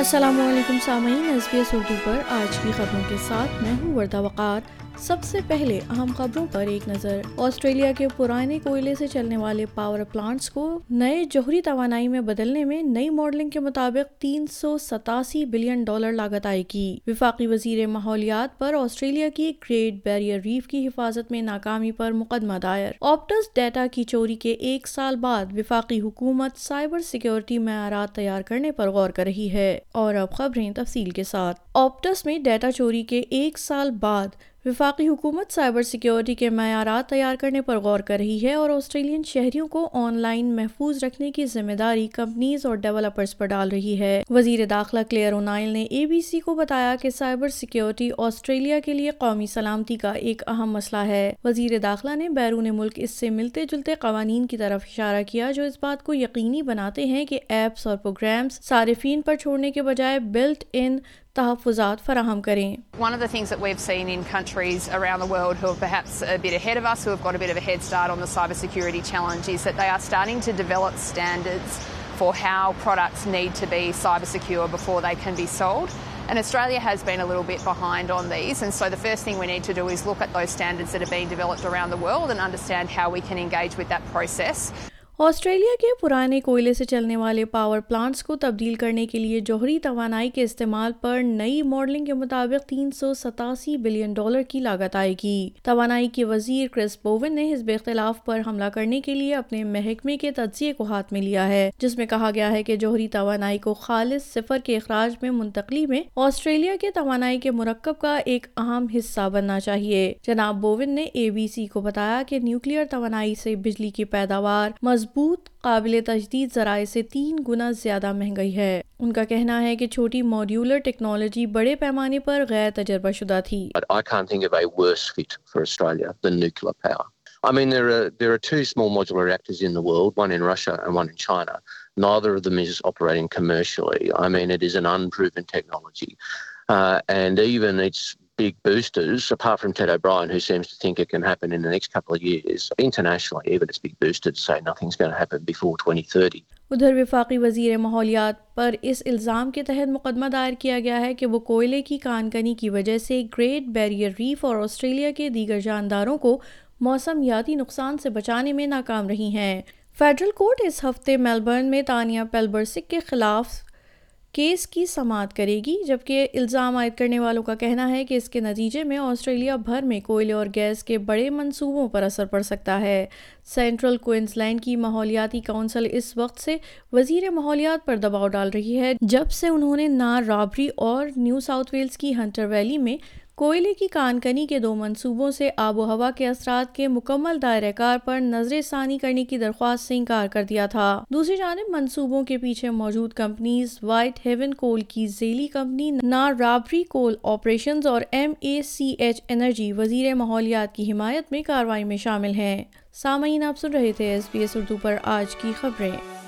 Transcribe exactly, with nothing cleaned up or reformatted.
السلام علیکم سامعین، ایس بی ایس اردو پر آج کی خبروں کے ساتھ میں ہوں وردہ وقار۔ سب سے پہلے اہم خبروں پر ایک نظر۔ آسٹریلیا کے پرانے کوئلے سے چلنے والے پاور پلانٹس کو نئے جوہری توانائی میں بدلنے میں نئی ماڈلنگ کے مطابق تین سو ستاسی بلین ڈالر لاگت آئے گی۔ وفاقی وزیر ماحولیات پر آسٹریلیا کی گریٹ بیریئر ریف کی حفاظت میں ناکامی پر مقدمہ دائر۔ آپٹس ڈیٹا کی چوری کے ایک سال بعد وفاقی حکومت سائبر سیکیورٹی معیارات تیار کرنے پر غور کر رہی ہے۔ اور اب خبریں تفصیل کے ساتھ۔ آپٹس میں ڈیٹا چوری کے ایک سال بعد وفاقی حکومت سائبر سیکیورٹی کے معیارات تیار کرنے پر غور کر رہی ہے اور آسٹریلین شہریوں کو آن لائن محفوظ رکھنے کی ذمہ داری کمپنیز اور ڈیولپرز پر ڈال رہی ہے۔ وزیر داخلہ کلیئر اونائل نے اے بی سی کو بتایا کہ سائبر سیکیورٹی آسٹریلیا کے لیے قومی سلامتی کا ایک اہم مسئلہ ہے۔ وزیر داخلہ نے بیرون ملک اس سے ملتے جلتے قوانین کی طرف اشارہ کیا جو اس بات کو یقینی بناتے ہیں کہ ایپس اور پروگرامز صارفین پر چھوڑنے کے بجائے بلٹ ان تحفظات فراہم کریں۔ One of the things that we've seen in countries around the world who are perhaps a bit ahead of us, who have got a bit of a head start on the cybersecurity challenge, is that they are starting to develop standards for how products need to be cybersecure before they can be sold. And Australia has been a little bit behind on these. And so the first thing we need to do is look at those standards that have been developed around the world and understand how we can engage with that process. Australia کے پرانے کوئلے سے چلنے والے power plants کو تبدیل کرنے کے لیے جوہری توانائی کے استعمال پر نئی ماڈلنگ کے مطابق تین سو ستاسی بلین ڈالر کی لاگت آئے گی۔ توانائی کے وزیر کرس بوون نے حزب اختلاف پر حملہ کرنے کے لیے اپنے محکمے کے تجزیے کو ہاتھ میں لیا ہے، جس میں کہا گیا ہے کہ جوہری توانائی کو خالص صفر کے اخراج میں منتقلی میں آسٹریلیا کے توانائی کے مرکب کا ایک اہم حصہ بننا چاہیے۔ جناب بوون نے اے بی سی کو بتایا کہ نیوکلیئر توانائی سے بجلی کی پیداوار مضبوط مضبوط قابل تجدید ذرائع سے تین گنا زیادہ مہنگی ہے۔ ان کا کہنا ہے کہ چھوٹی ماڈیولر ٹیکنالوجی بڑے پیمانے پر غیر تجربہ شدہ تھی۔ I can't think of a worse fit for Australia than nuclear power. I mean, there are there are two small modular reactors in the world, one in Russia and one in China. Neither of them is operating commercially. I mean, it is an unproven technology. Uh, and even its big boosters, apart from Ted O'Brien, who seems to think it can happen in the next couple of years, internationally, even its big boosters say nothing's going to happen before twenty thirty. ادھر وفاقی وزیر ماحولیات پر اس الزام کے تحت مقدمہ دائر کیا گیا ہے کہ وہ کوئلے کی کان کنی کی وجہ سے گریٹ بیریئر ریف اور آسٹریلیا کے دیگر جانداروں کو موسمیاتی نقصان سے بچانے میں ناکام رہی ہیں۔ فیڈرل کورٹ اس ہفتے میلبرن میں تانیا پیلبرسک کے خلاف کیس کی سماعت کرے گی، جبکہ الزام عائد کرنے والوں کا کہنا ہے کہ اس کے نتیجے میں آسٹریلیا بھر میں کوئلے اور گیس کے بڑے منصوبوں پر اثر پڑ سکتا ہے۔ سینٹرل کوئنزلینڈ کی ماحولیاتی کونسل اس وقت سے وزیر ماحولیات پر دباؤ ڈال رہی ہے جب سے انہوں نے نارابری اور نیو ساؤتھ ویلز کی ہنٹر ویلی میں کوئلے کی کان کنی کے دو منصوبوں سے آب و ہوا کے اثرات کے مکمل دائرہ کار پر نظر ثانی کرنے کی درخواست سے انکار کر دیا تھا۔ دوسری جانب منصوبوں کے پیچھے موجود کمپنیز وائٹ ہیون کول کی ذیلی کمپنی نارابری کول آپریشنز اور M A C H energy وزیر ماحولیات کی حمایت میں کارروائی میں شامل ہیں۔ سامعین، آپ سن رہے تھے ایس بی ایس اردو پر آج کی خبریں۔